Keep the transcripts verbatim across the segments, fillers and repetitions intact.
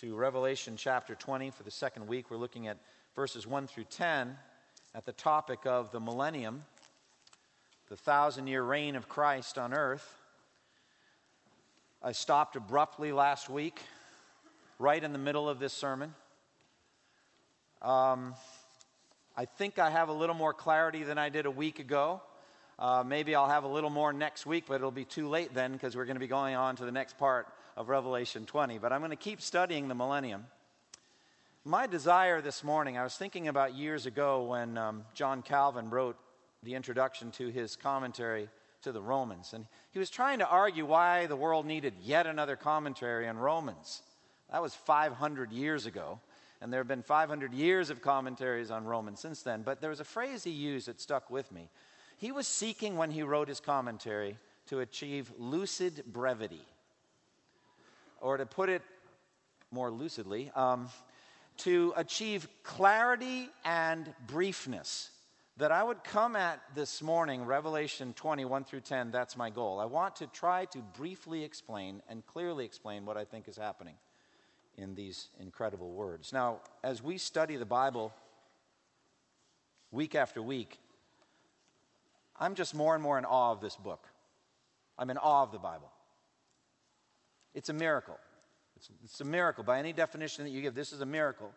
to Revelation chapter twenty. For the second week, we're looking at verses one through ten at the topic of the millennium, the thousand-year reign of Christ on earth. I stopped abruptly last week, right in the middle of this sermon. Um, I think I have a little more clarity than I did a week ago. Uh, maybe I'll have a little more next week, but it'll be too late then because we're going to be going on to the next part of Revelation twenty. But I'm going to keep studying the millennium. My desire this morning, I was thinking about years ago when um, John Calvin wrote the introduction to his commentary to the Romans. And he was trying to argue why the world needed yet another commentary on Romans. That was five hundred years ago. And there have been five hundred years of commentaries on Romans since then. But there was a phrase he used that stuck with me. He was seeking, when he wrote his commentary, to achieve lucid brevity. Or to put it more lucidly, um, to achieve clarity and briefness. That I would come at this morning, Revelation twenty, one through ten, that's my goal. I want to try to briefly explain and clearly explain what I think is happening in these incredible words. Now, as we study the Bible week after week, I'm just more and more in awe of this book. I'm in awe of the Bible. It's a miracle. It's, it's a miracle. By any definition that you give, this is a miracle.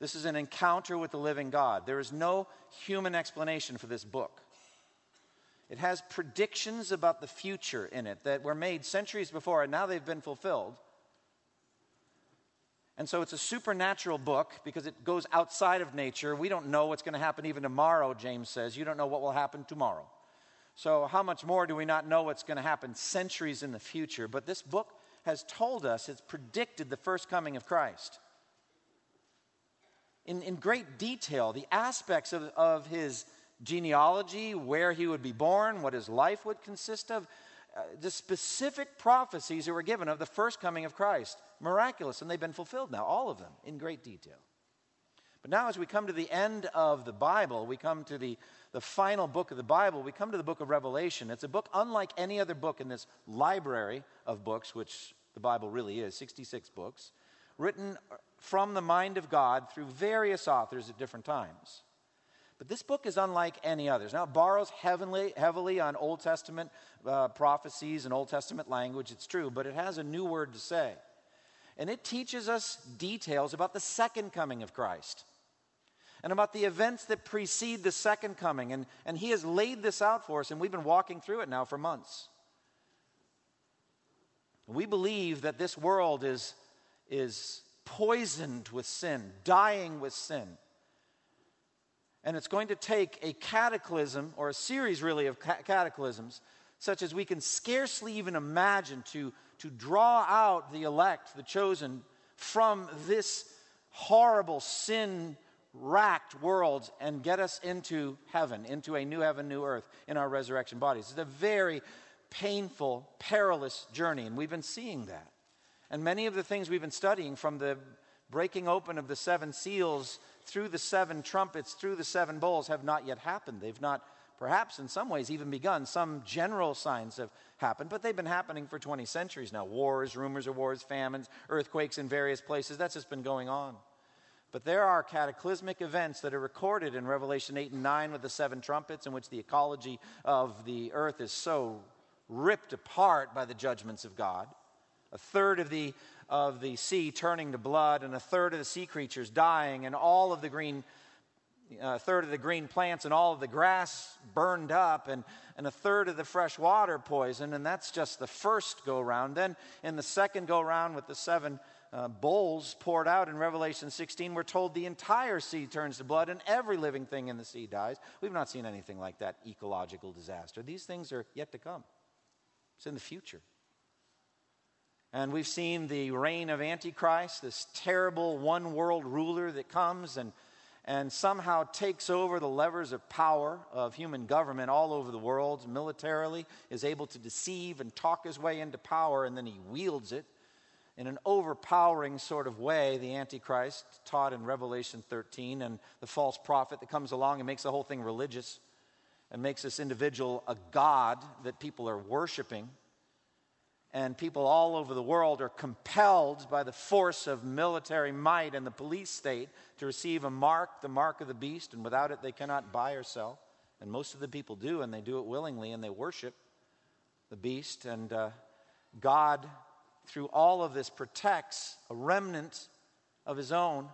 This is an encounter with the living God. There is no human explanation for this book. It has predictions about the future in it that were made centuries before, and now they've been fulfilled. And so it's a supernatural book because it goes outside of nature. We don't know what's going to happen even tomorrow, James says. You don't know what will happen tomorrow. So how much more do we not know what's going to happen centuries in the future? But this book has told us, it's predicted the first coming of Christ. In, in great detail, the aspects of, of his genealogy, where he would be born, what his life would consist of, Uh, the specific prophecies that were given of the first coming of Christ. Miraculous, and they've been fulfilled now, all of them, in great detail. But now as we come to the end of the Bible, we come to the, the final book of the Bible, we come to the book of Revelation. It's a book unlike any other book in this library of books, which the Bible really is, sixty-six books, written from the mind of God through various authors at different times. But this book is unlike any others. Now, it borrows heavily, heavily on Old Testament uh, prophecies and Old Testament language. It's true, but it has a new word to say. And it teaches us details about the second coming of Christ and about the events that precede the second coming. And, and he has laid this out for us, and we've been walking through it now for months. We believe that this world is, is poisoned with sin, dying with sin. And it's going to take a cataclysm, or a series really of cataclysms, such as we can scarcely even imagine to, to draw out the elect, the chosen, from this horrible, sin-racked world and get us into heaven, into a new heaven, new earth in our resurrection bodies. It's a very painful, perilous journey, and we've been seeing that. And many of the things we've been studying from the breaking open of the seven seals through the seven trumpets, through the seven bowls have not yet happened. They've not, perhaps in some ways, even begun. Some general signs have happened, but they've been happening for twenty centuries now. Wars, rumors of wars, famines, earthquakes in various places. That's just been going on. But there are cataclysmic events that are recorded in Revelation eight and nine with the seven trumpets, in which the ecology of the earth is so ripped apart by the judgments of God. A third of the of the sea turning to blood, and a third of the sea creatures dying, and all of the green, a third of the green plants, and all of the grass burned up, and, and a third of the fresh water poisoned. And that's just the first go round. Then in the second go round, with the seven uh, bowls poured out in Revelation sixteen, we're told the entire sea turns to blood, and every living thing in the sea dies. We've not seen anything like that ecological disaster. These things are yet to come. It's in the future. And we've seen the reign of Antichrist, this terrible one-world ruler that comes and, and somehow takes over the levers of power of human government all over the world, militarily, is able to deceive and talk his way into power, and then he wields it in an overpowering sort of way, the Antichrist taught in Revelation thirteen, and the false prophet that comes along and makes the whole thing religious and makes this individual a god that people are worshiping. And people all over the world are compelled by the force of military might and the police state to receive a mark, the mark of the beast, and without it they cannot buy or sell. And most of the people do, and they do it willingly, and they worship the beast. And uh, God, through all of this, protects a remnant of his own,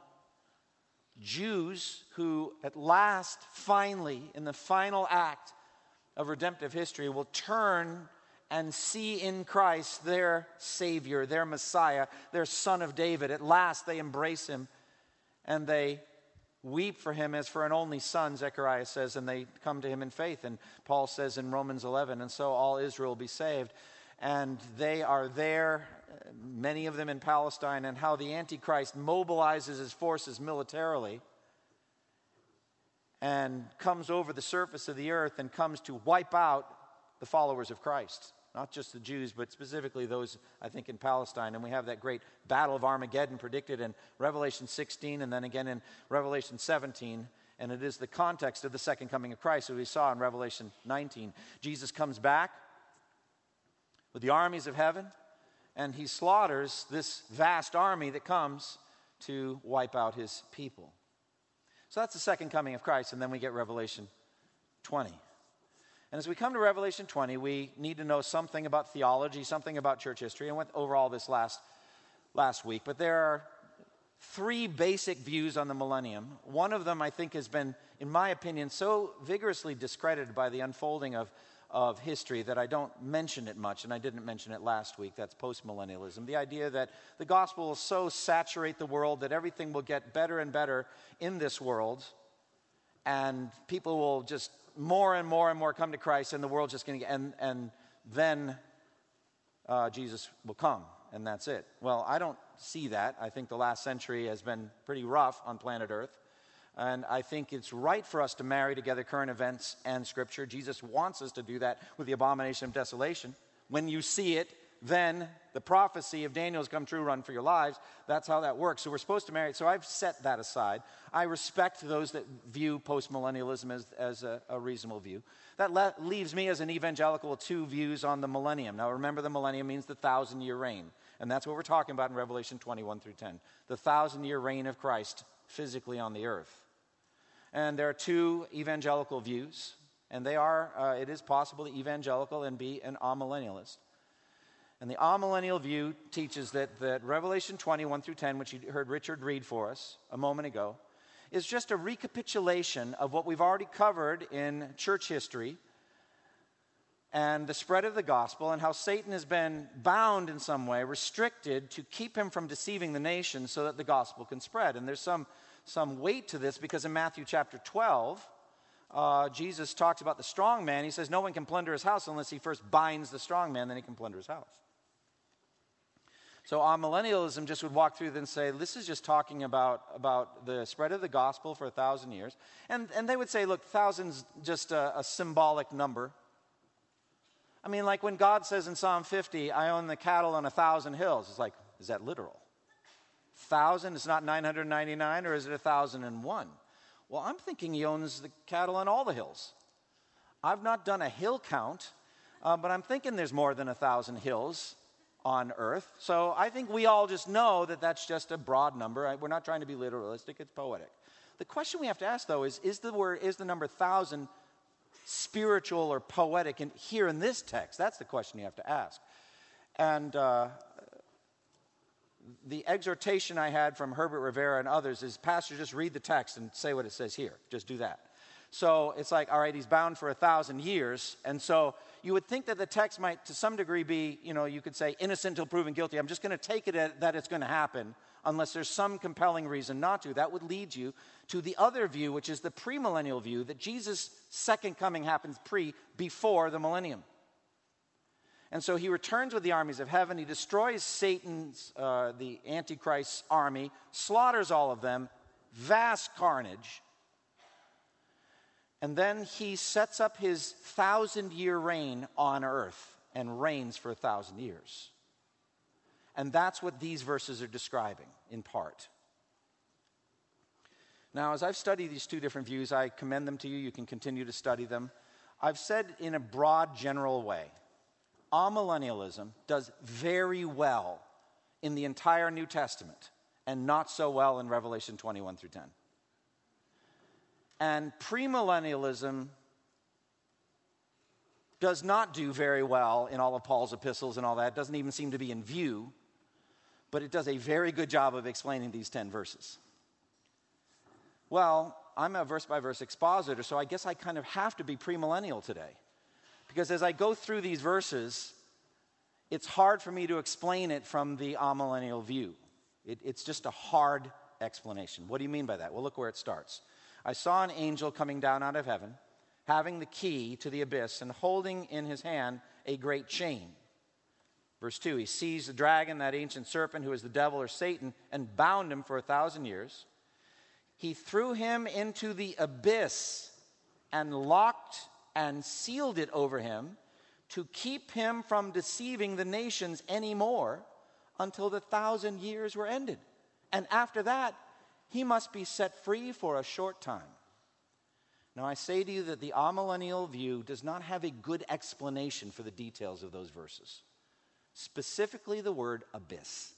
Jews who at last, finally, in the final act of redemptive history, will turn and see in Christ their Savior, their Messiah, their Son of David. At last they embrace him and they weep for him as for an only son, Zechariah says, and they come to him in faith. And Paul says in Romans eleven, and so all Israel will be saved. And they are there, many of them in Palestine, and how the Antichrist mobilizes his forces militarily and comes over the surface of the earth and comes to wipe out the followers of Christ. Not just the Jews, but specifically those, I think, in Palestine. And we have that great battle of Armageddon predicted in Revelation sixteen and then again in Revelation seventeen. And it is the context of the second coming of Christ, as we saw in Revelation nineteen. Jesus comes back with the armies of heaven, and he slaughters this vast army that comes to wipe out his people. So that's the second coming of Christ, and then we get Revelation twenty. And as we come to Revelation twenty, we need to know something about theology, something about church history. I went over all this last, last week, but there are three basic views on the millennium. One of them, I think, has been, in my opinion, so vigorously discredited by the unfolding of of history that I don't mention it much, and I didn't mention it last week. That's postmillennialism. The idea that the gospel will so saturate the world that everything will get better and better in this world, and people will just more and more and more come to Christ, and the world's just going to get, and, and then uh, Jesus will come, and that's it. Well, I don't see that. I think the last century has been pretty rough on planet Earth. And I think it's right for us to marry together current events and Scripture. Jesus wants us to do that with the abomination of desolation. When you see it, then the prophecy of Daniel's come true, run for your lives. That's how that works. So we're supposed to marry it. So I've set that aside. I respect those that view postmillennialism as, as a, a reasonable view. That le- leaves me as an evangelical with two views on the millennium. Now remember, the millennium means the thousand-year reign. And that's what we're talking about in Revelation twenty-one through ten. The thousand-year reign of Christ physically on the earth. And there are two evangelical views, and they are, uh, it is possible to evangelical and be an amillennialist. And the amillennial view teaches that, that Revelation twenty-one through ten, which you heard Richard read for us a moment ago, is just a recapitulation of what we've already covered in church history and the spread of the gospel and how Satan has been bound in some way, restricted to keep him from deceiving the nations so that the gospel can spread. And there's some... some weight to this, because in Matthew chapter twelve, uh, Jesus talks about the strong man. He says no one can plunder his house unless he first binds the strong man, then he can plunder his house. So our millennialism just would walk through and say, this is just talking about, about the spread of the gospel for a thousand years. And, and they would say, look, thousand's just a, a symbolic number. I mean, like when God says in Psalm fifty, I own the cattle on a thousand hills. It's like, is that literal? Thousand, it's not nine hundred ninety-nine, or is it one thousand one? Well, I'm thinking he owns the cattle on all the hills. I've not done a hill count, uh, but I'm thinking there's more than one thousand hills on earth. So I think we all just know that that's just a broad number. I, we're not trying to be literalistic, it's poetic. The question we have to ask, though, is, is the word, is the number one thousand spiritual or poetic in, here in this text? That's the question you have to ask. And... Uh, The exhortation I had from Herbert Rivera and others is, Pastor, just read the text and say what it says here. Just do that. So it's like, all right, he's bound for a thousand years. And so you would think that the text might, to some degree, be, you know, you could say innocent until proven guilty. I'm just going to take it that it's going to happen unless there's some compelling reason not to. That would lead you to the other view, which is the premillennial view, that Jesus' second coming happens pre, before the millennium. And so he returns with the armies of heaven. He destroys Satan's, uh, the Antichrist's army, slaughters all of them, vast carnage. And then he sets up his thousand-year reign on earth and reigns for a thousand years. And that's what these verses are describing, in part. Now, as I've studied these two different views, I commend them to you. You can continue to study them. I've said in a broad, general way, amillennialism does very well in the entire New Testament and not so well in Revelation twenty-one through ten. And premillennialism does not do very well in all of Paul's epistles and all that. It doesn't even seem to be in view, but it does a very good job of explaining these ten verses. Well, I'm a verse-by-verse expositor, so I guess I kind of have to be premillennial today. Because as I go through these verses, it's hard for me to explain it from the amillennial view. It, it's just a hard explanation. What do you mean by that? Well, look where it starts. I saw an angel coming down out of heaven, having the key to the abyss and holding in his hand a great chain. Verse two, he seized the dragon, that ancient serpent who is the devil or Satan, and bound him for a thousand years. He threw him into the abyss and locked and sealed it over him to keep him from deceiving the nations anymore until the thousand years were ended. And after that, he must be set free for a short time. Now, I say to you that the amillennial view does not have a good explanation for the details of those verses, specifically the word abyss.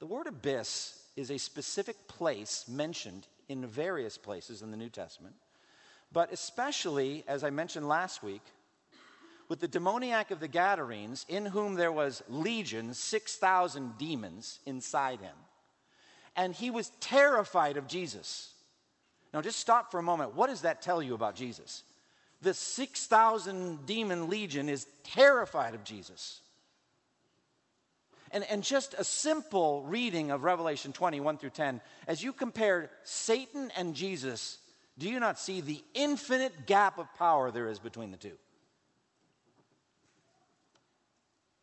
The word abyss is a specific place mentioned in various places in the New Testament, but especially, as I mentioned last week, with the demoniac of the Gadarenes, in whom there was legion, six thousand demons inside him, and he was terrified of Jesus. Now just stop for a moment. What does that tell you about Jesus? The six thousand demon legion is terrified of Jesus. And, and just a simple reading of Revelation twenty-one through ten, as you compare Satan and Jesus, do you not see the infinite gap of power there is between the two?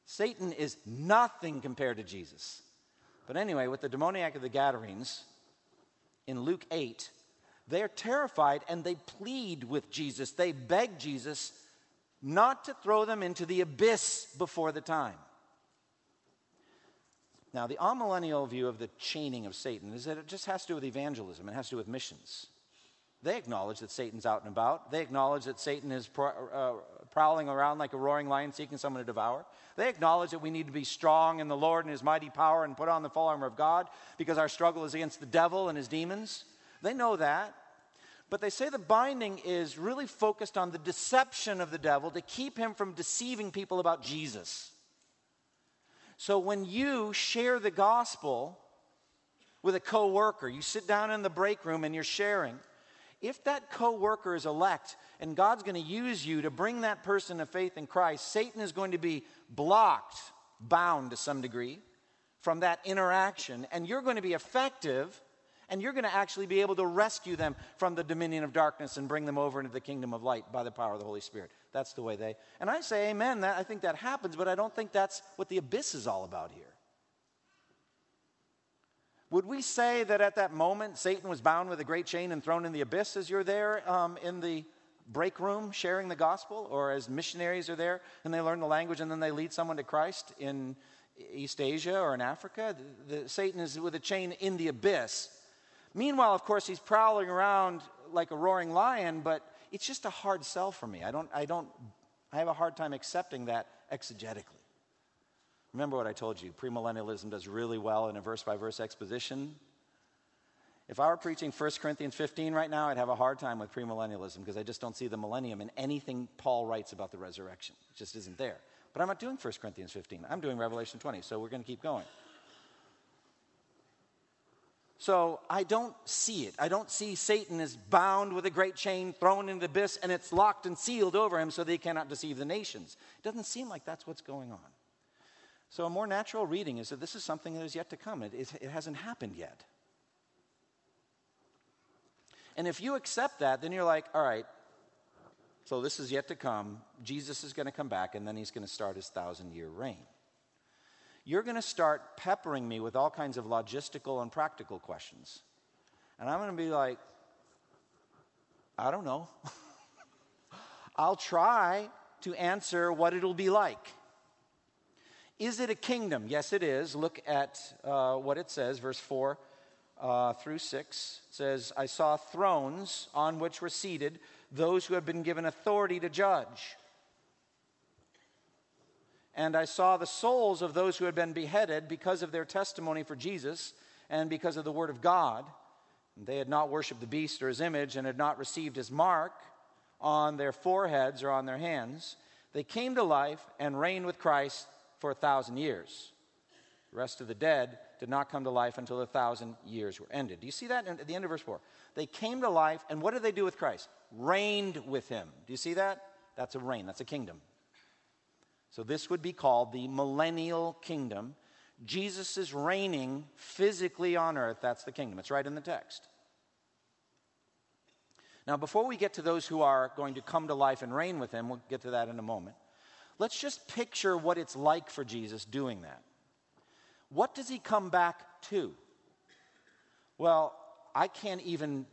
Satan is nothing compared to Jesus. But anyway, with the demoniac of the Gadarenes, in Luke eight, they are terrified and they plead with Jesus. They beg Jesus not to throw them into the abyss before the time. Now, the amillennial view of the chaining of Satan is that it just has to do with evangelism. It has to do with missions. They acknowledge that Satan's out and about. They acknowledge that Satan is pro- uh, prowling around like a roaring lion seeking someone to devour. They acknowledge that we need to be strong in the Lord and his mighty power and put on the full armor of God because our struggle is against the devil and his demons. They know that. But they say the binding is really focused on the deception of the devil to keep him from deceiving people about Jesus. So when you share the gospel with a coworker, you sit down in the break room and you're sharing. If that coworker is elect and God's going to use you to bring that person to faith in Christ, Satan is going to be blocked, bound to some degree, from that interaction. And you're going to be effective, and you're going to actually be able to rescue them from the dominion of darkness and bring them over into the kingdom of light by the power of the Holy Spirit. That's the way they, and I say amen, that, I think that happens, but I don't think that's what the abyss is all about here. Would we say that at that moment Satan was bound with a great chain and thrown in the abyss as you're there um, in the break room sharing the gospel, or as missionaries are there and they learn the language and then they lead someone to Christ in East Asia or in Africa? The, the, Satan is with a chain in the abyss. Meanwhile, of course, he's prowling around like a roaring lion, but it's just a hard sell for me. I don't, I don't, I have a hard time accepting that exegetically. Remember what I told you, premillennialism does really well in a verse-by-verse exposition. If I were preaching First Corinthians fifteen right now, I'd have a hard time with premillennialism because I just don't see the millennium in anything Paul writes about the resurrection. It just isn't there. But I'm not doing First Corinthians fifteen. I'm doing Revelation twenty, so we're going to keep going. So I don't see it. I don't see Satan is bound with a great chain, thrown into the abyss, and it's locked and sealed over him so that he cannot deceive the nations. It doesn't seem like that's what's going on. So a more natural reading is that this is something that is yet to come. It, it, it hasn't happened yet. And if you accept that, then you're like, all right, So this is yet to come. Jesus is going to come back, and then he's going to start his thousand-year reign. You're going to start peppering me with all kinds of logistical and practical questions. And I'm going to be like, I don't know. I'll try to answer what it'll be like. Is it a kingdom? Yes, it is. Look at uh, what it says, verse four uh, through six. It says, I saw thrones on which were seated those who had been given authority to judge. And I saw the souls of those who had been beheaded because of their testimony for Jesus and because of the word of God. And they had not worshipped the beast or his image and had not received his mark on their foreheads or on their hands. They came to life and reigned with Christ for a thousand years. The rest of the dead did not come to life until the thousand years were ended. Do you see that at the end of verse four? They came to life, and what did they do with Christ? Reigned with him. Do you see that? That's a reign. That's a kingdom. So this would be called the millennial kingdom. Jesus is reigning physically on earth. That's the kingdom. It's right in the text. Now, before we get to those who are going to come to life and reign with him, we'll get to that in a moment. Let's just picture what it's like for Jesus doing that. What does he come back to? Well, I can't even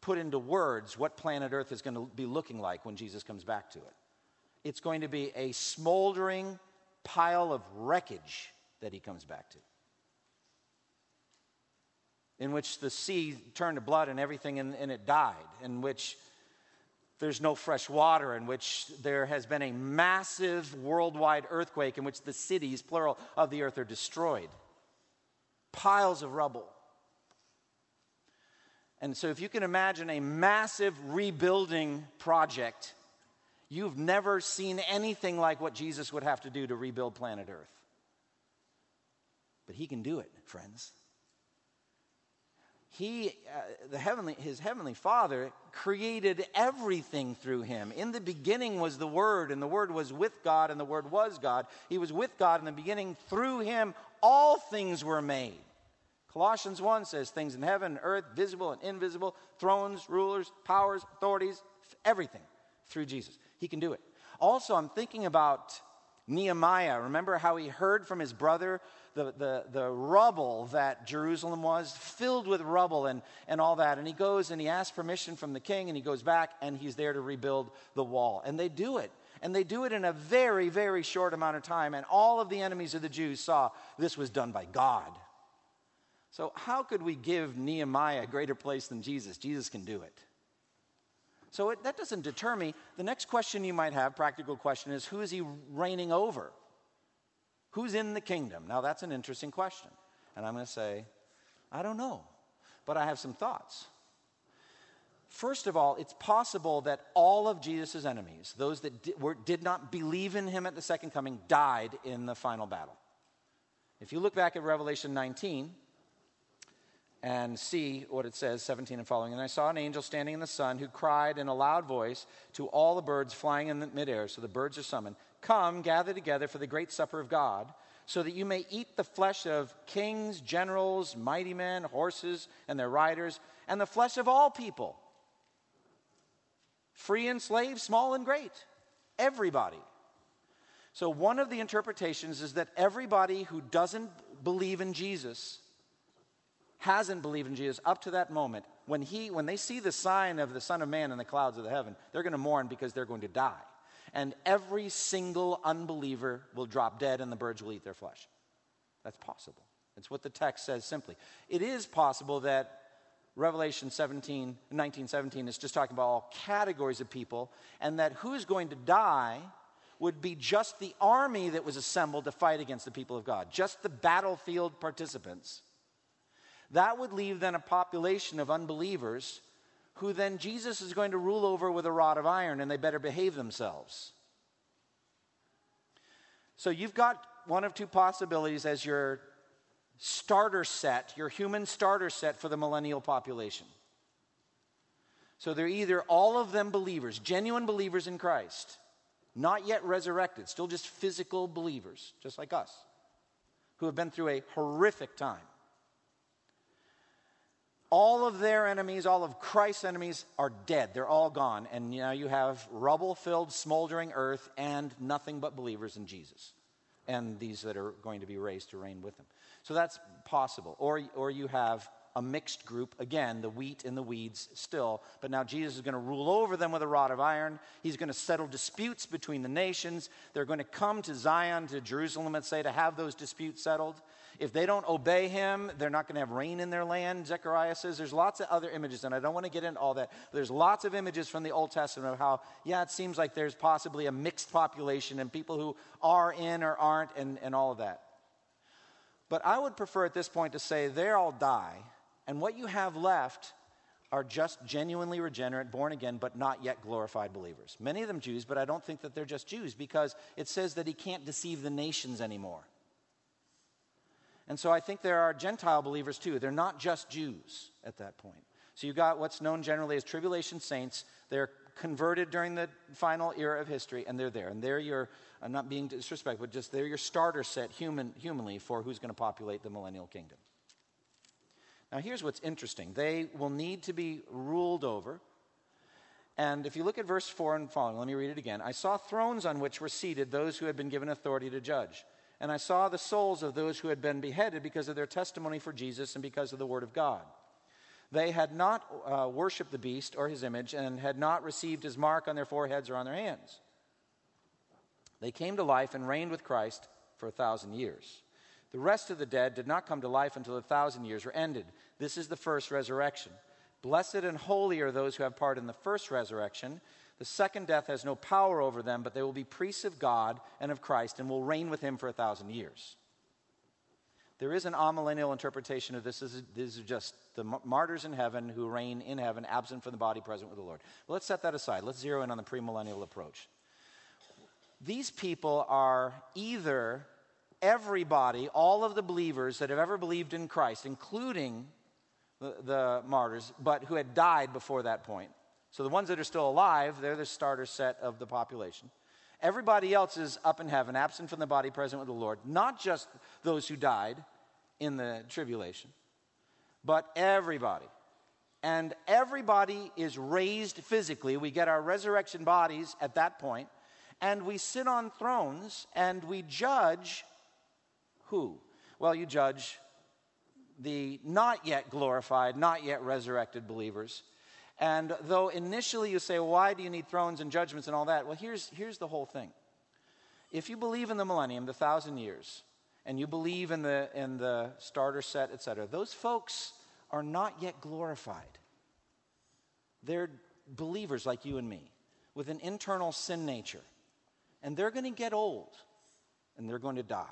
put into words what planet Earth is going to be looking like when Jesus comes back to it. It's going to be a smoldering pile of wreckage that he comes back to, in which the sea turned to blood and everything in, in it died, in which there's no fresh water, in which there has been a massive worldwide earthquake in which the cities, plural, of the earth are destroyed. Piles of rubble. And so if you can imagine a massive rebuilding project, you've never seen anything like what Jesus would have to do to rebuild planet Earth. But he can do it, friends. He, uh, the heavenly, his heavenly Father created everything through him. In the beginning was the Word, and the Word was with God, and the Word was God. He was with God in the beginning. Through him, all things were made. Colossians one says, things in heaven and earth, visible and invisible, thrones, rulers, powers, authorities, everything through Jesus. He can do it. Also, I'm thinking about Nehemiah. Remember how he heard from his brother the, the, the rubble that Jerusalem was, filled with rubble and, and all that. And he goes and he asks permission from the king, and he goes back, and he's there to rebuild the wall. And they do it. And they do it in a very, very short amount of time. And all of the enemies of the Jews saw this was done by God. So how could we give Nehemiah a greater place than Jesus? Jesus can do it. So it, that doesn't deter me. The next question you might have, practical question, is who is he reigning over? Who's in the kingdom? Now, that's an interesting question. And I'm going to say, I don't know. But I have some thoughts. First of all, it's possible that all of Jesus' enemies, those that did, were, did not believe in him at the second coming, died in the final battle. If you look back at Revelation nineteen... and see what it says, seventeen and following. And I saw an angel standing in the sun who cried in a loud voice to all the birds flying in the midair. So the birds are summoned. Come, gather together for the great supper of God, so that you may eat the flesh of kings, generals, mighty men, horses, and their riders, and the flesh of all people, free and slave, small and great, everybody. So one of the interpretations is that everybody who doesn't believe in Jesus, hasn't believed in Jesus up to that moment, when he, when they see the sign of the Son of Man in the clouds of the heaven, they're going to mourn because they're going to die. And every single unbeliever will drop dead and the birds will eat their flesh. That's possible. That's what the text says simply. It is possible that Revelation seventeen, nineteen, seventeen is just talking about all categories of people, and that who's going to die would be just the army that was assembled to fight against the people of God, just the battlefield participants. That would leave then a population of unbelievers who then Jesus is going to rule over with a rod of iron, and they better behave themselves. So you've got one of two possibilities as your starter set, your human starter set for the millennial population. So they're either all of them believers, genuine believers in Christ, not yet resurrected, still just physical believers, just like us, who have been through a horrific time. All of their enemies, all of Christ's enemies are dead. They're all gone. And now you have rubble-filled, smoldering earth and nothing but believers in Jesus and these that are going to be raised to reign with him. So that's possible. Or, or you have a mixed group, again, the wheat and the weeds still. But now Jesus is going to rule over them with a rod of iron. He's going to settle disputes between the nations. They're going to come to Zion, to Jerusalem, let's say, to have those disputes settled. If they don't obey him, they're not going to have rain in their land, Zechariah says. There's lots of other images, and I don't want to get into all that. But there's lots of images from the Old Testament of how, yeah, it seems like there's possibly a mixed population and people who are in or aren't and, and all of that. But I would prefer at this point to say they all die, and what you have left are just genuinely regenerate, born again, but not yet glorified believers. Many of them Jews, but I don't think that they're just Jews because it says that he can't deceive the nations anymore. And so I think there are Gentile believers too. They're not just Jews at that point. So you've got what's known generally as tribulation saints. They're converted during the final era of history, and they're there. And they're your, I'm not being disrespectful, but just they're your starter set human, humanly for who's going to populate the millennial kingdom. Now here's what's interesting. They will need to be ruled over. And if you look at verse four and following, let me read it again. I saw thrones on which were seated those who had been given authority to judge. And I saw the souls of those who had been beheaded because of their testimony for Jesus and because of the word of God. They had not uh, worshipped the beast or his image and had not received his mark on their foreheads or on their hands. They came to life and reigned with Christ for a thousand years. The rest of the dead did not come to life until a thousand years were ended. This is the first resurrection. Blessed and holy are those who have part in the first resurrection. The second death has no power over them, but they will be priests of God and of Christ and will reign with him for a thousand years. There is an amillennial interpretation of this. This is, this is just the martyrs in heaven who reign in heaven, absent from the body, present with the Lord. Well, let's set that aside. Let's zero in on the premillennial approach. These people are either everybody, all of the believers that have ever believed in Christ, including the, the martyrs, but who had died before that point. So the ones that are still alive, they're the starter set of the population. Everybody else is up in heaven, absent from the body, present with the Lord. Not just those who died in the tribulation, but everybody. And everybody is raised physically. We get our resurrection bodies at that point, and we sit on thrones, and we judge who? Well, you judge the not yet glorified, not yet resurrected believers. And though initially you say, why do you need thrones and judgments and all that? Well, here's, here's the whole thing. If you believe in the millennium, the thousand years, and you believe in the, in the starter set, et cetera, those folks are not yet glorified. They're believers like you and me with an internal sin nature. And they're going to get old, and they're going to die.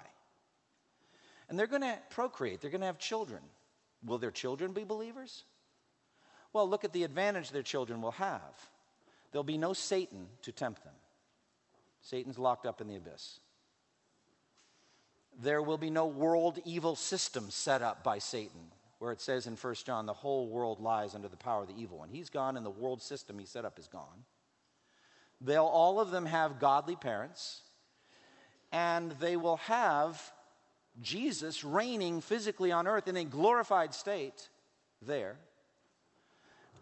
And they're going to procreate. They're going to have children. Will their children be believers? Well, look at the advantage their children will have. There'll be no Satan to tempt them. Satan's locked up in the abyss. There will be no world evil system set up by Satan, where it says in First John, the whole world lies under the power of the evil one. He's gone, and the world system he set up is gone. They'll all of them have godly parents, and they will have Jesus reigning physically on earth in a glorified state there.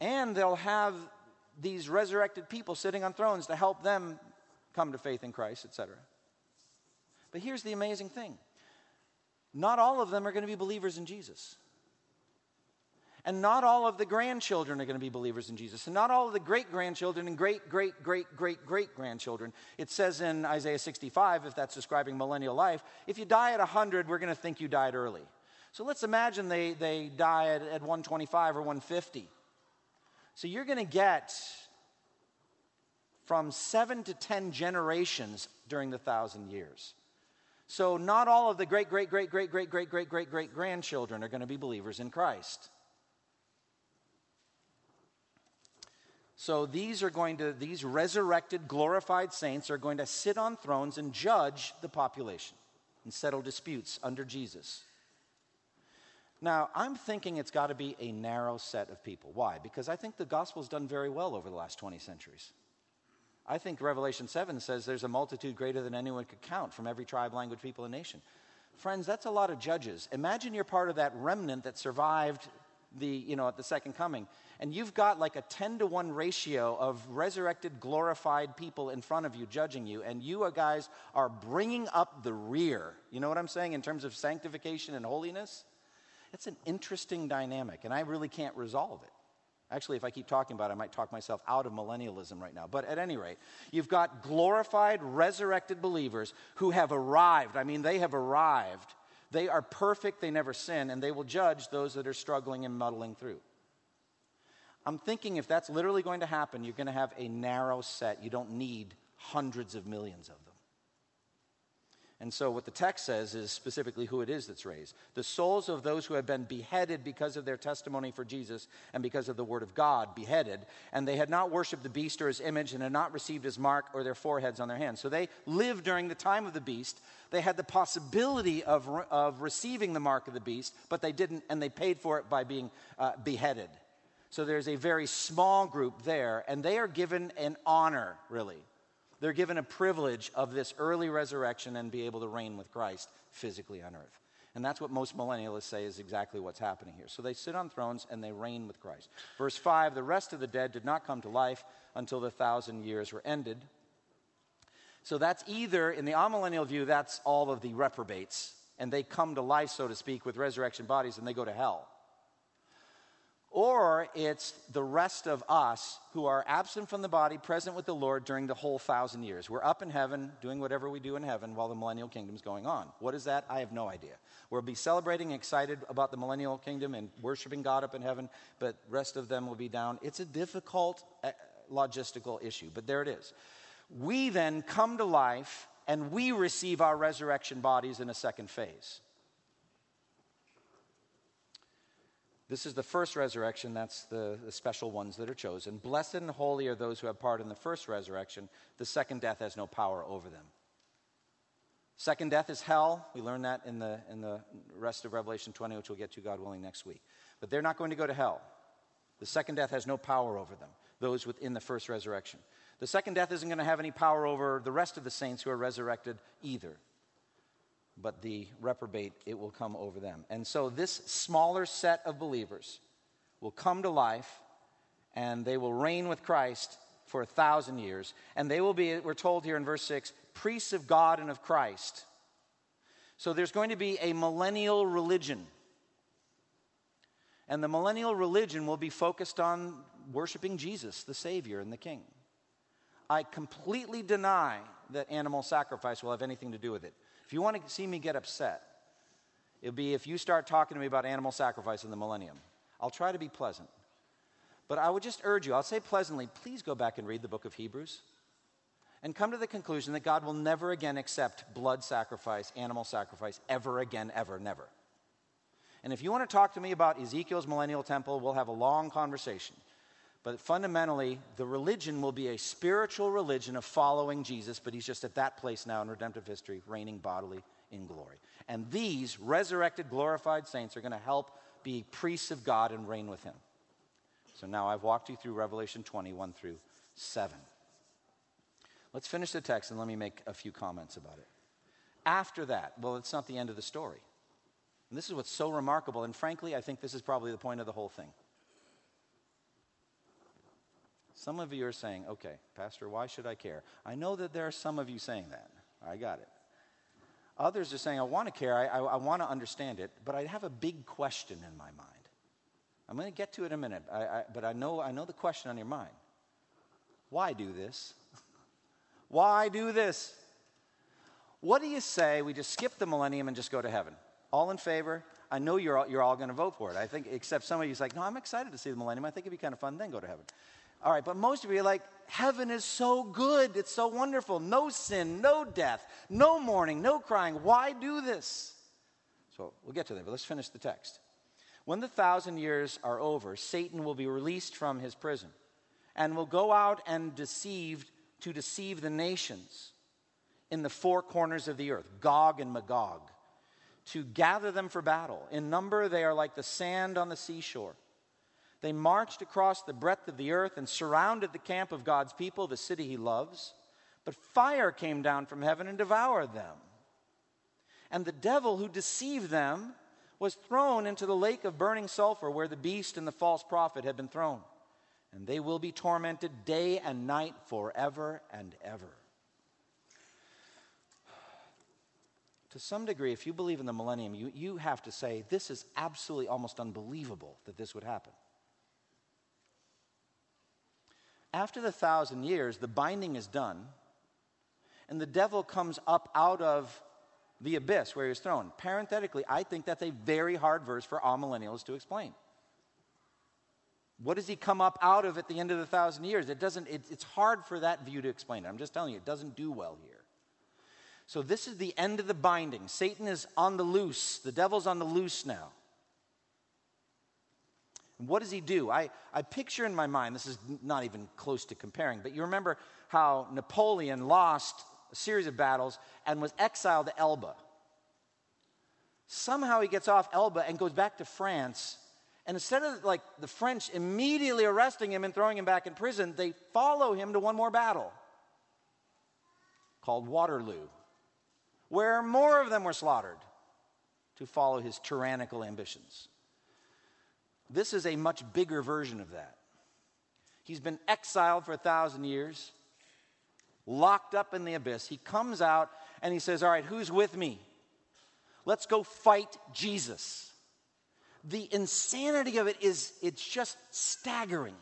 And they'll have these resurrected people sitting on thrones to help them come to faith in Christ, et cetera. But here's the amazing thing. Not all of them are going to be believers in Jesus. And not all of the grandchildren are going to be believers in Jesus. And not all of the great-grandchildren and great-great-great-great-great-grandchildren. It says in Isaiah sixty-five, if that's describing millennial life, if you die at one hundred, we're going to think you died early. So let's imagine they, they die at, at one twenty-five or one fifty. So you're going to get from seven to ten generations during the thousand years. So not all of the great, great, great, great, great, great, great, great, great grandchildren are going to be believers in Christ. So these are going to, these resurrected, glorified saints are going to sit on thrones and judge the population and settle disputes under Jesus. Now, I'm thinking it's got to be a narrow set of people. Why? Because I think the gospel's done very well over the last twenty centuries. I think Revelation seven says there's a multitude greater than anyone could count from every tribe, language, people, and nation. Friends, that's a lot of judges. Imagine you're part of that remnant that survived the, you know, at the second coming. And you've got like a ten to one ratio of resurrected, glorified people in front of you judging you, and you guys are bringing up the rear. You know what I'm saying in terms of sanctification and holiness? It's an interesting dynamic, and I really can't resolve it. Actually, if I keep talking about it, I might talk myself out of millennialism right now. But at any rate, you've got glorified, resurrected believers who have arrived. I mean, they have arrived. They are perfect, they never sin, and they will judge those that are struggling and muddling through. I'm thinking if that's literally going to happen, you're going to have a narrow set. You don't need hundreds of millions of them. And so what the text says is specifically who it is that's raised. The souls of those who have been beheaded because of their testimony for Jesus and because of the word of God, beheaded, and they had not worshipped the beast or his image and had not received his mark or their foreheads on their hands. So they lived during the time of the beast. They had the possibility of, of receiving the mark of the beast, but they didn't, and they paid for it by being uh, beheaded. So there's a very small group there, and they are given an honor, really. They're given a privilege of this early resurrection and be able to reign with Christ physically on earth. And that's what most millennialists say is exactly what's happening here. So they sit on thrones and they reign with Christ. Verse five, the rest of the dead did not come to life until the thousand years were ended. So that's either, in the amillennial view, that's all of the reprobates. And they come to life, so to speak, with resurrection bodies and they go to hell. Or it's the rest of us who are absent from the body, present with the Lord during the whole thousand years. We're up in heaven, doing whatever we do in heaven while the millennial kingdom's going on. What is that? I have no idea. We'll be celebrating, excited about the millennial kingdom and worshiping God up in heaven, but rest of them will be down. It's a difficult logistical issue, but there it is. We then come to life and we receive our resurrection bodies in a second phase. This is the first resurrection, that's the, the special ones that are chosen. Blessed and holy are those who have part in the first resurrection. The second death has no power over them. Second death is hell. We learn that in the, in the rest of Revelation twenty, which we'll get to, God willing, next week. But they're not going to go to hell. The second death has no power over them, those within the first resurrection. The second death isn't going to have any power over the rest of the saints who are resurrected either. But the reprobate, it will come over them. And so this smaller set of believers will come to life, and they will reign with Christ for a thousand years. And they will be, we're told here in verse six, priests of God and of Christ. So there's going to be a millennial religion. And the millennial religion will be focused on worshiping Jesus, the Savior and the King. I completely deny that animal sacrifice will have anything to do with it. If you want to see me get upset, it'll be if you start talking to me about animal sacrifice in the millennium. I'll try to be pleasant. But I would just urge you, I'll say pleasantly, please go back and read the book of Hebrews and come to the conclusion that God will never again accept blood sacrifice, animal sacrifice, ever again, ever, never. And if you want to talk to me about Ezekiel's millennial temple, we'll have a long conversation. But fundamentally, the religion will be a spiritual religion of following Jesus, but he's just at that place now in redemptive history, reigning bodily in glory. And these resurrected, glorified saints are going to help be priests of God and reign with him. So now I've walked you through Revelation twenty, one through seven. Let's finish the text and let me make a few comments about it. After that, well, it's not the end of the story. And this is what's so remarkable, and frankly, I think this is probably the point of the whole thing. Some of you are saying, okay, Pastor, why should I care? I know that there are some of you saying that. I got it. Others are saying, I want to care. I, I, I want to understand it, but I have a big question in my mind. I'm going to get to it in a minute, I, I, but I know, I know the question on your mind. Why do this? Why do this? What do you say we just skip the millennium and just go to heaven? All in favor? I know you're all, you're all going to vote for it. I think, except some of you are like, no, I'm excited to see the millennium. I think it'd be kind of fun, then go to heaven. All right, but most of you are like, heaven is so good. It's so wonderful. No sin, no death, no mourning, no crying. Why do this? So we'll get to that, but let's finish the text. When the thousand years are over, Satan will be released from his prison and will go out and deceive to deceive the nations in the four corners of the earth, Gog and Magog, to gather them for battle. In number, they are like the sand on the seashore. They marched across the breadth of the earth and surrounded the camp of God's people, the city he loves. But fire came down from heaven and devoured them. And the devil who deceived them was thrown into the lake of burning sulfur where the beast and the false prophet had been thrown. And they will be tormented day and night forever and ever. To some degree, if you believe in the millennium, you, you have to say, this is absolutely almost unbelievable that this would happen. After the thousand years, the binding is done, and the devil comes up out of the abyss where he was thrown. Parenthetically, I think that's a very hard verse for all millennials to explain. What does he come up out of at the end of the thousand years? It doesn't, it, it's hard for that view to explain it. I'm just telling you, it doesn't do well here. So this is the end of the binding. Satan is on the loose. The devil's on the loose now. And what does he do? I, I picture in my mind, this is not even close to comparing, but you remember how Napoleon lost a series of battles and was exiled to Elba. Somehow he gets off Elba and goes back to France. And instead of like the French immediately arresting him and throwing him back in prison, they follow him to one more battle called Waterloo, where more of them were slaughtered to follow his tyrannical ambitions. This is a much bigger version of that. He's been exiled for a thousand years, locked up in the abyss. He comes out and he says, all right, who's with me? Let's go fight Jesus. The insanity of it is, it's just staggering.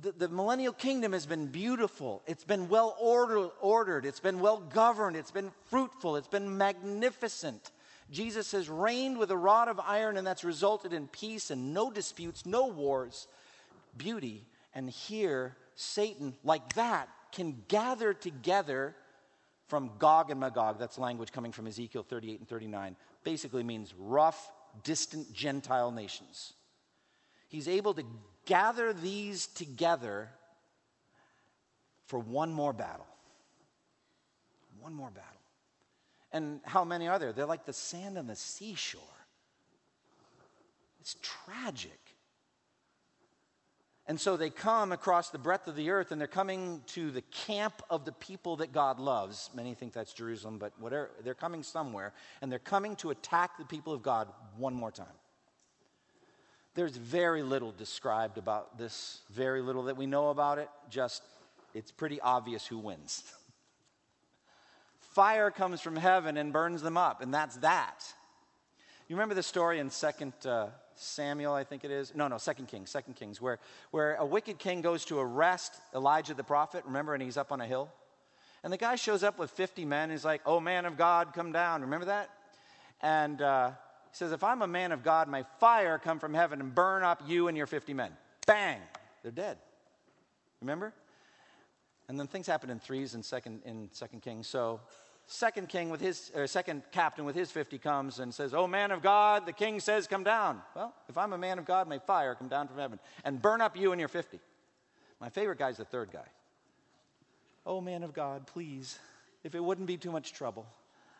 The, the millennial kingdom has been beautiful. It's been well order, ordered. It's been well governed. It's been fruitful. It's been magnificent. Jesus has reigned with a rod of iron, and that's resulted in peace and no disputes, no wars, beauty. And here, Satan, like that, can gather together from Gog and Magog. That's language coming from Ezekiel thirty-eight and thirty-nine. Basically means rough, distant Gentile nations. He's able to gather these together for one more battle. One more battle. And how many are there? They're like the sand on the seashore. It's tragic. And so they come across the breadth of the earth, and they're coming to the camp of the people that God loves. Many think that's Jerusalem, but whatever, they're coming somewhere, and they're coming to attack the people of God one more time. There's very little described about this, very little that we know about it. Just, it's pretty obvious who wins. Fire comes from heaven and burns them up, and that's that. You remember the story in Second uh, Samuel, I think it is? No, no, Second Kings, Second Kings, where, where a wicked king goes to arrest Elijah the prophet, remember, and he's up on a hill. And the guy shows up with fifty men, and he's like, oh, man of God, come down. Remember that? And uh, he says, if I'm a man of God, may fire come from heaven and burn up you and your fifty men. Bang! They're dead. Remember? And then things happen in threes in Second in Second Kings. So second king with his, or second captain with his fifty comes and says, oh, man of God, the king says, come down. Well, if I'm a man of God, may fire come down from heaven and burn up you and your fifty. My favorite guy's the third guy. Oh, man of God, please, if it wouldn't be too much trouble,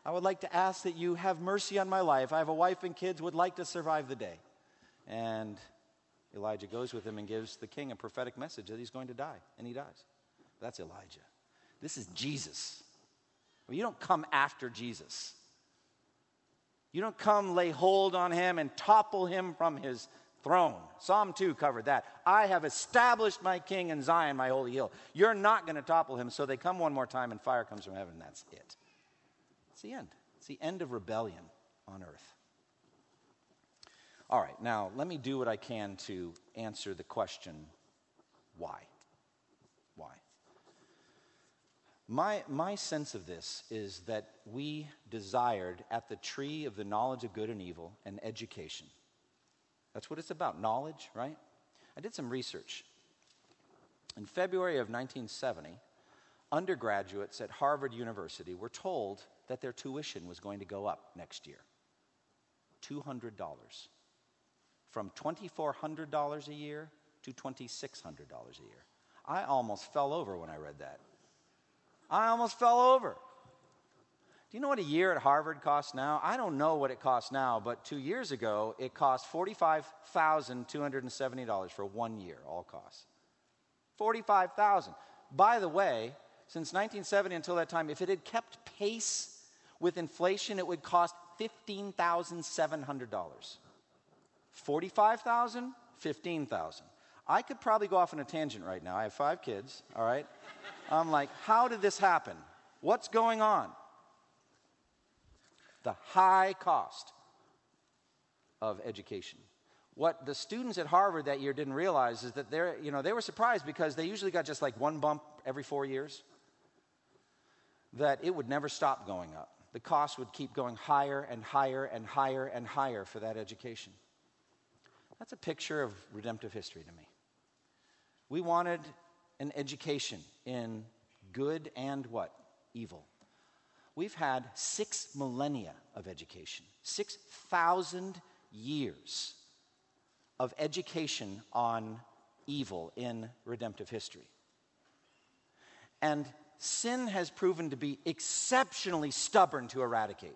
I would like to ask that you have mercy on my life. I have a wife and kids, would like to survive the day. And Elijah goes with him and gives the king a prophetic message that he's going to die, and he dies. That's Elijah. This is Jesus. Well, you don't come after Jesus. You don't come lay hold on him and topple him from his throne. Psalm two covered that. I have established my king in Zion, my holy hill. You're not going to topple him. So they come one more time, and fire comes from heaven. That's it. It's the end. It's the end of rebellion on earth. All right, now let me do what I can to answer the question, why? Why? My my sense of this is that we desired at the tree of the knowledge of good and evil an education. That's what it's about, knowledge, right? I did some research. In February of nineteen seventy, undergraduates at Harvard University were told that their tuition was going to go up next year. two hundred dollars. From two thousand four hundred dollars a year to two thousand six hundred dollars a year. I almost fell over when I read that. I almost fell over. Do you know what a year at Harvard costs now? I don't know what it costs now, but two years ago, it cost forty-five thousand two hundred seventy dollars for one year, all costs. forty-five thousand dollars. By the way, since nineteen seventy until that time, if it had kept pace with inflation, it would cost fifteen thousand seven hundred dollars. forty-five thousand dollars, fifteen thousand dollars. I could probably go off on a tangent right now. I have five kids, all right? I'm like, how did this happen? What's going on? The high cost of education. What the students at Harvard that year didn't realize is that they're, you know, they were surprised because they usually got just like one bump every four years. That it would never stop going up. The cost would keep going higher and higher and higher and higher for that education. That's a picture of redemptive history to me. We wanted an education in good and what? Evil. We've had six millennia of education, six thousand years of education on evil in redemptive history. And sin has proven to be exceptionally stubborn to eradicate.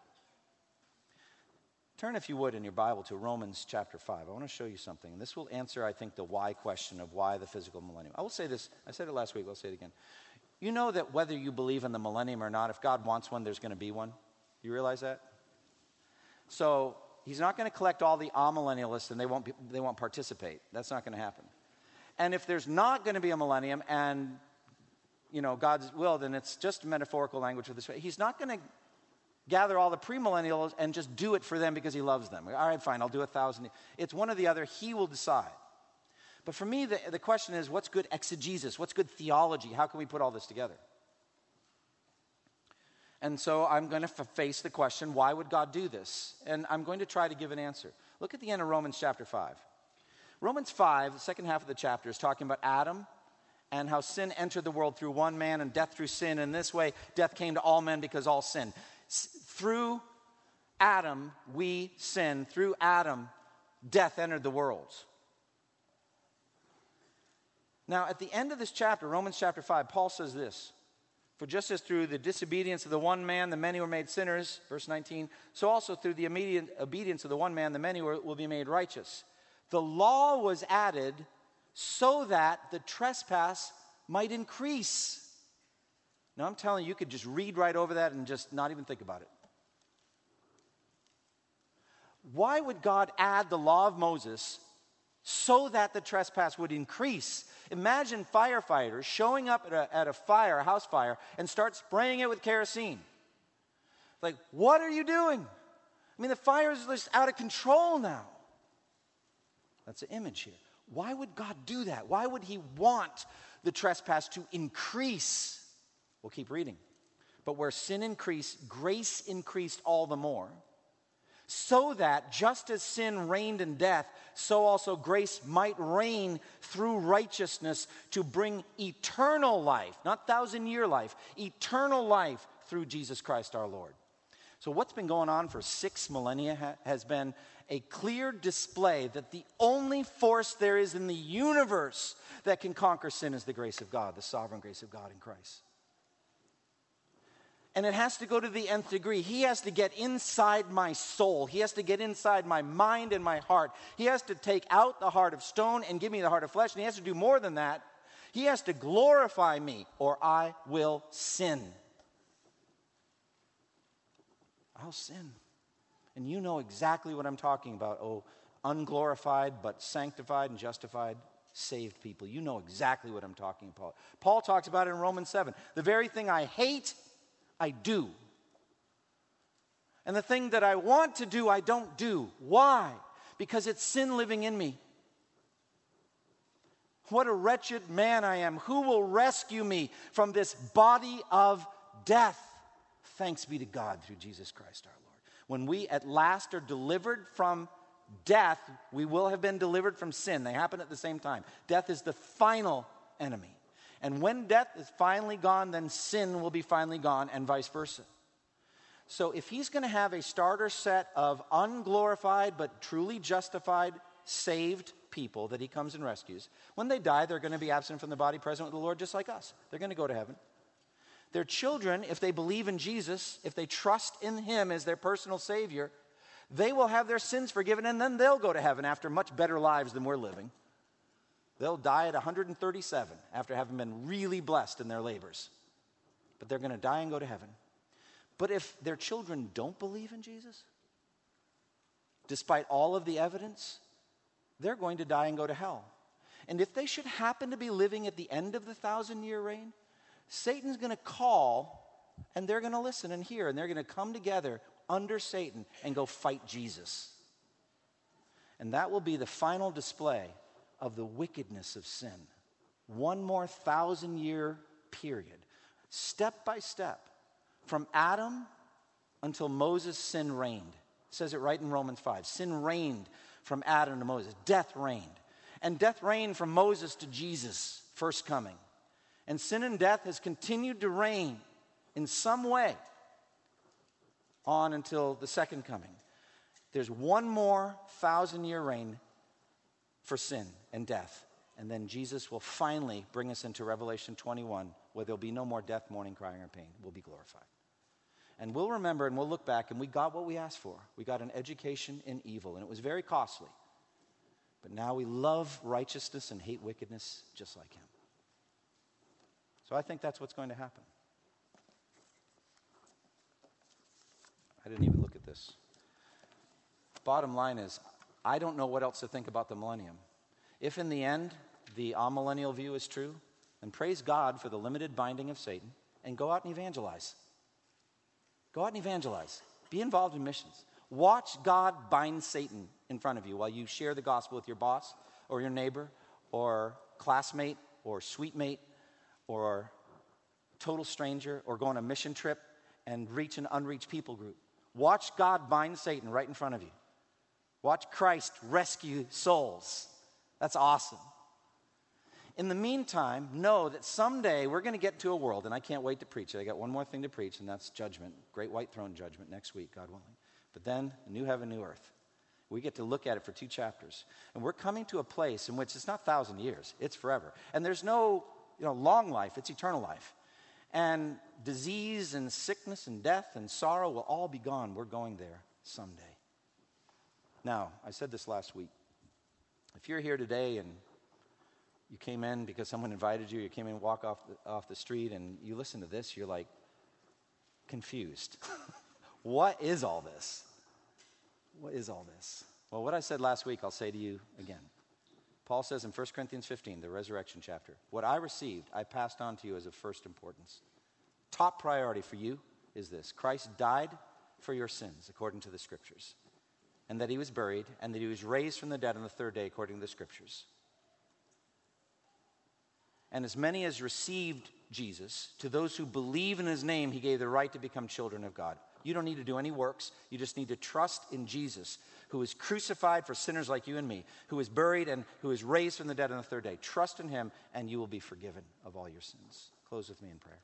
Turn, if you would, in your Bible to Romans chapter five. I want to show you something. This will answer, I think, the why question of why the physical millennium. I will say this. I said it last week. I'll say it again. You know that whether you believe in the millennium or not, if God wants one, there's going to be one. You realize that? So he's not going to collect all the amillennialists and they won't, be, they won't participate. That's not going to happen. And if there's not going to be a millennium and, you know, God's will, then it's just metaphorical language of this way. He's not going to gather all the premillennials and just do it for them because he loves them. All right, fine, I'll do a thousand. It's one or the other. He will decide. But for me, the, the question is, what's good exegesis? What's good theology? How can we put all this together? And so I'm going to f- face the question, why would God do this? And I'm going to try to give an answer. Look at the end of Romans chapter five. Romans five, the second half of the chapter, is talking about Adam and how sin entered the world through one man and death through sin. And this way, death came to all men because all sin. S- through Adam, we sin. Through Adam, death entered the world. Now, at the end of this chapter, Romans chapter five, Paul says this. For just as through the disobedience of the one man, the many were made sinners, verse nineteen, so also through the immediate obedience of the one man, the many were, will be made righteous. The law was added so that the trespass might increase. Now, I'm telling you, you could just read right over that and just not even think about it. Why would God add the law of Moses so that the trespass would increase? Imagine firefighters showing up at a, at a fire, a house fire, and start spraying it with kerosene. Like, what are you doing? I mean, the fire is just out of control now. That's the image here. Why would God do that? Why would he want the trespass to increase? We'll keep reading. But where sin increased, grace increased all the more. So that just as sin reigned in death, so also grace might reign through righteousness to bring eternal life, not thousand-year life, eternal life through Jesus Christ our Lord. So what's been going on for six millennia ha- has been a clear display that the only force there is in the universe that can conquer sin is the grace of God, the sovereign grace of God in Christ. And it has to go to the nth degree. He has to get inside my soul. He has to get inside my mind and my heart. He has to take out the heart of stone and give me the heart of flesh. And he has to do more than that. He has to glorify me, or I will sin. I'll sin. And you know exactly what I'm talking about. Oh, unglorified but sanctified and justified saved people. You know exactly what I'm talking about. Paul talks about it in Romans seven. The very thing I hate, I do. And the thing that I want to do, I don't do. Why? Because it's sin living in me. What a wretched man I am. Who will rescue me from this body of death? Thanks be to God through Jesus Christ our Lord. When we at last are delivered from death, we will have been delivered from sin. They happen at the same time. Death is the final enemy. And when death is finally gone, then sin will be finally gone, and vice versa. So if he's going to have a starter set of unglorified but truly justified, saved people that he comes and rescues, when they die, they're going to be absent from the body, present with the Lord, just like us. They're going to go to heaven. Their children, if they believe in Jesus, if they trust in him as their personal Savior, they will have their sins forgiven, and then they'll go to heaven after much better lives than we're living. They'll die at one hundred thirty-seven after having been really blessed in their labors. But they're going to die and go to heaven. But if their children don't believe in Jesus, despite all of the evidence, they're going to die and go to hell. And if they should happen to be living at the end of the thousand-year reign, Satan's going to call, and they're going to listen and hear, and they're going to come together under Satan and go fight Jesus. And that will be the final display of the wickedness of sin. One more thousand-year period, step by step, from Adam until Moses, sin reigned. It says it right in Romans five. Sin reigned from Adam to Moses. Death reigned. And death reigned from Moses to Jesus, first coming. And sin and death has continued to reign in some way on until the second coming. There's one more thousand-year reign for sin and death. And then Jesus will finally bring us into Revelation twenty-one, where there'll be no more death, mourning, crying, or pain. We'll be glorified. And we'll remember and we'll look back, and we got what we asked for. We got an education in evil, and it was very costly. But now we love righteousness and hate wickedness just like him. So I think that's what's going to happen. I didn't even look at this. Bottom line is, I don't know what else to think about the millennium. If in the end the amillennial view is true, then praise God for the limited binding of Satan and go out and evangelize. Go out and evangelize. Be involved in missions. Watch God bind Satan in front of you while you share the gospel with your boss or your neighbor or classmate or sweet mate or total stranger or go on a mission trip and reach an unreached people group. Watch God bind Satan right in front of you. Watch Christ rescue souls. That's awesome. In the meantime, know that someday we're going to get to a world, and I can't wait to preach it. I got one more thing to preach, and that's judgment, great white throne judgment next week, God willing. But then, a new heaven, new earth. We get to look at it for two chapters. And we're coming to a place in which it's not thousand years, it's forever. And there's no, you know, long life, it's eternal life. And disease and sickness and death and sorrow will all be gone. We're going there someday. Now, I said this last week. If you're here today and you came in because someone invited you, you came in, walk off the, off the street, and you listen to this, you're like confused. What is all this? What is all this? Well, what I said last week, I'll say to you again. Paul says in First Corinthians fifteen, the resurrection chapter, what I received, I passed on to you as of first importance. Top priority for you is this. Christ died for your sins, according to the scriptures, and that he was buried, and that he was raised from the dead on the third day, according to the scriptures. And as many as received Jesus, to those who believe in his name, he gave the right to become children of God. You don't need to do any works. You just need to trust in Jesus, who was crucified for sinners like you and me, who was buried and who was raised from the dead on the third day. Trust in him, and you will be forgiven of all your sins. Close with me in prayer.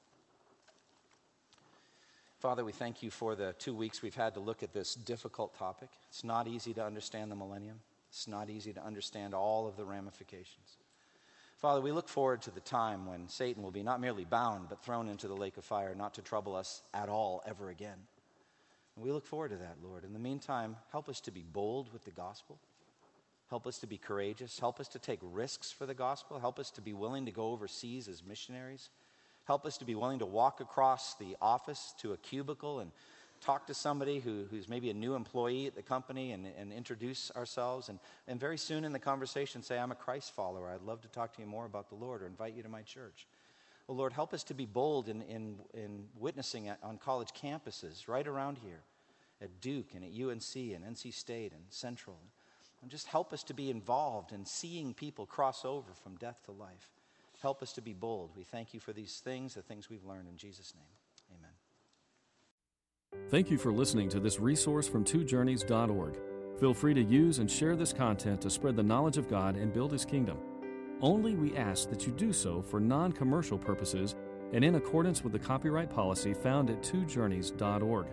Father, we thank you for the two weeks we've had to look at this difficult topic. It's not easy to understand the millennium. It's not easy to understand all of the ramifications. Father, we look forward to the time when Satan will be not merely bound, but thrown into the lake of fire, not to trouble us at all ever again. And we look forward to that, Lord. In the meantime, help us to be bold with the gospel. Help us to be courageous. Help us to take risks for the gospel. Help us to be willing to go overseas as missionaries. Help us to be willing to walk across the office to a cubicle and talk to somebody who, who's maybe a new employee at the company and, and introduce ourselves. And, and very soon in the conversation say, I'm a Christ follower. I'd love to talk to you more about the Lord or invite you to my church. Well, Lord, help us to be bold in, in, in witnessing at, on college campuses right around here at Duke and at U N C and N C State and Central. And just help us to be involved in seeing people cross over from death to life. Help us to be bold. We thank you for these things, the things we've learned in Jesus' name. Amen. Thank you for listening to this resource from two journeys dot org. Feel free to use and share this content to spread the knowledge of God and build his kingdom. Only we ask that you do so for non-commercial purposes and in accordance with the copyright policy found at two journeys dot org.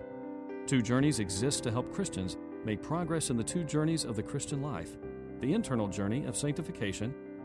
Two Journeys exists to help Christians make progress in the two journeys of the Christian life, the internal journey of sanctification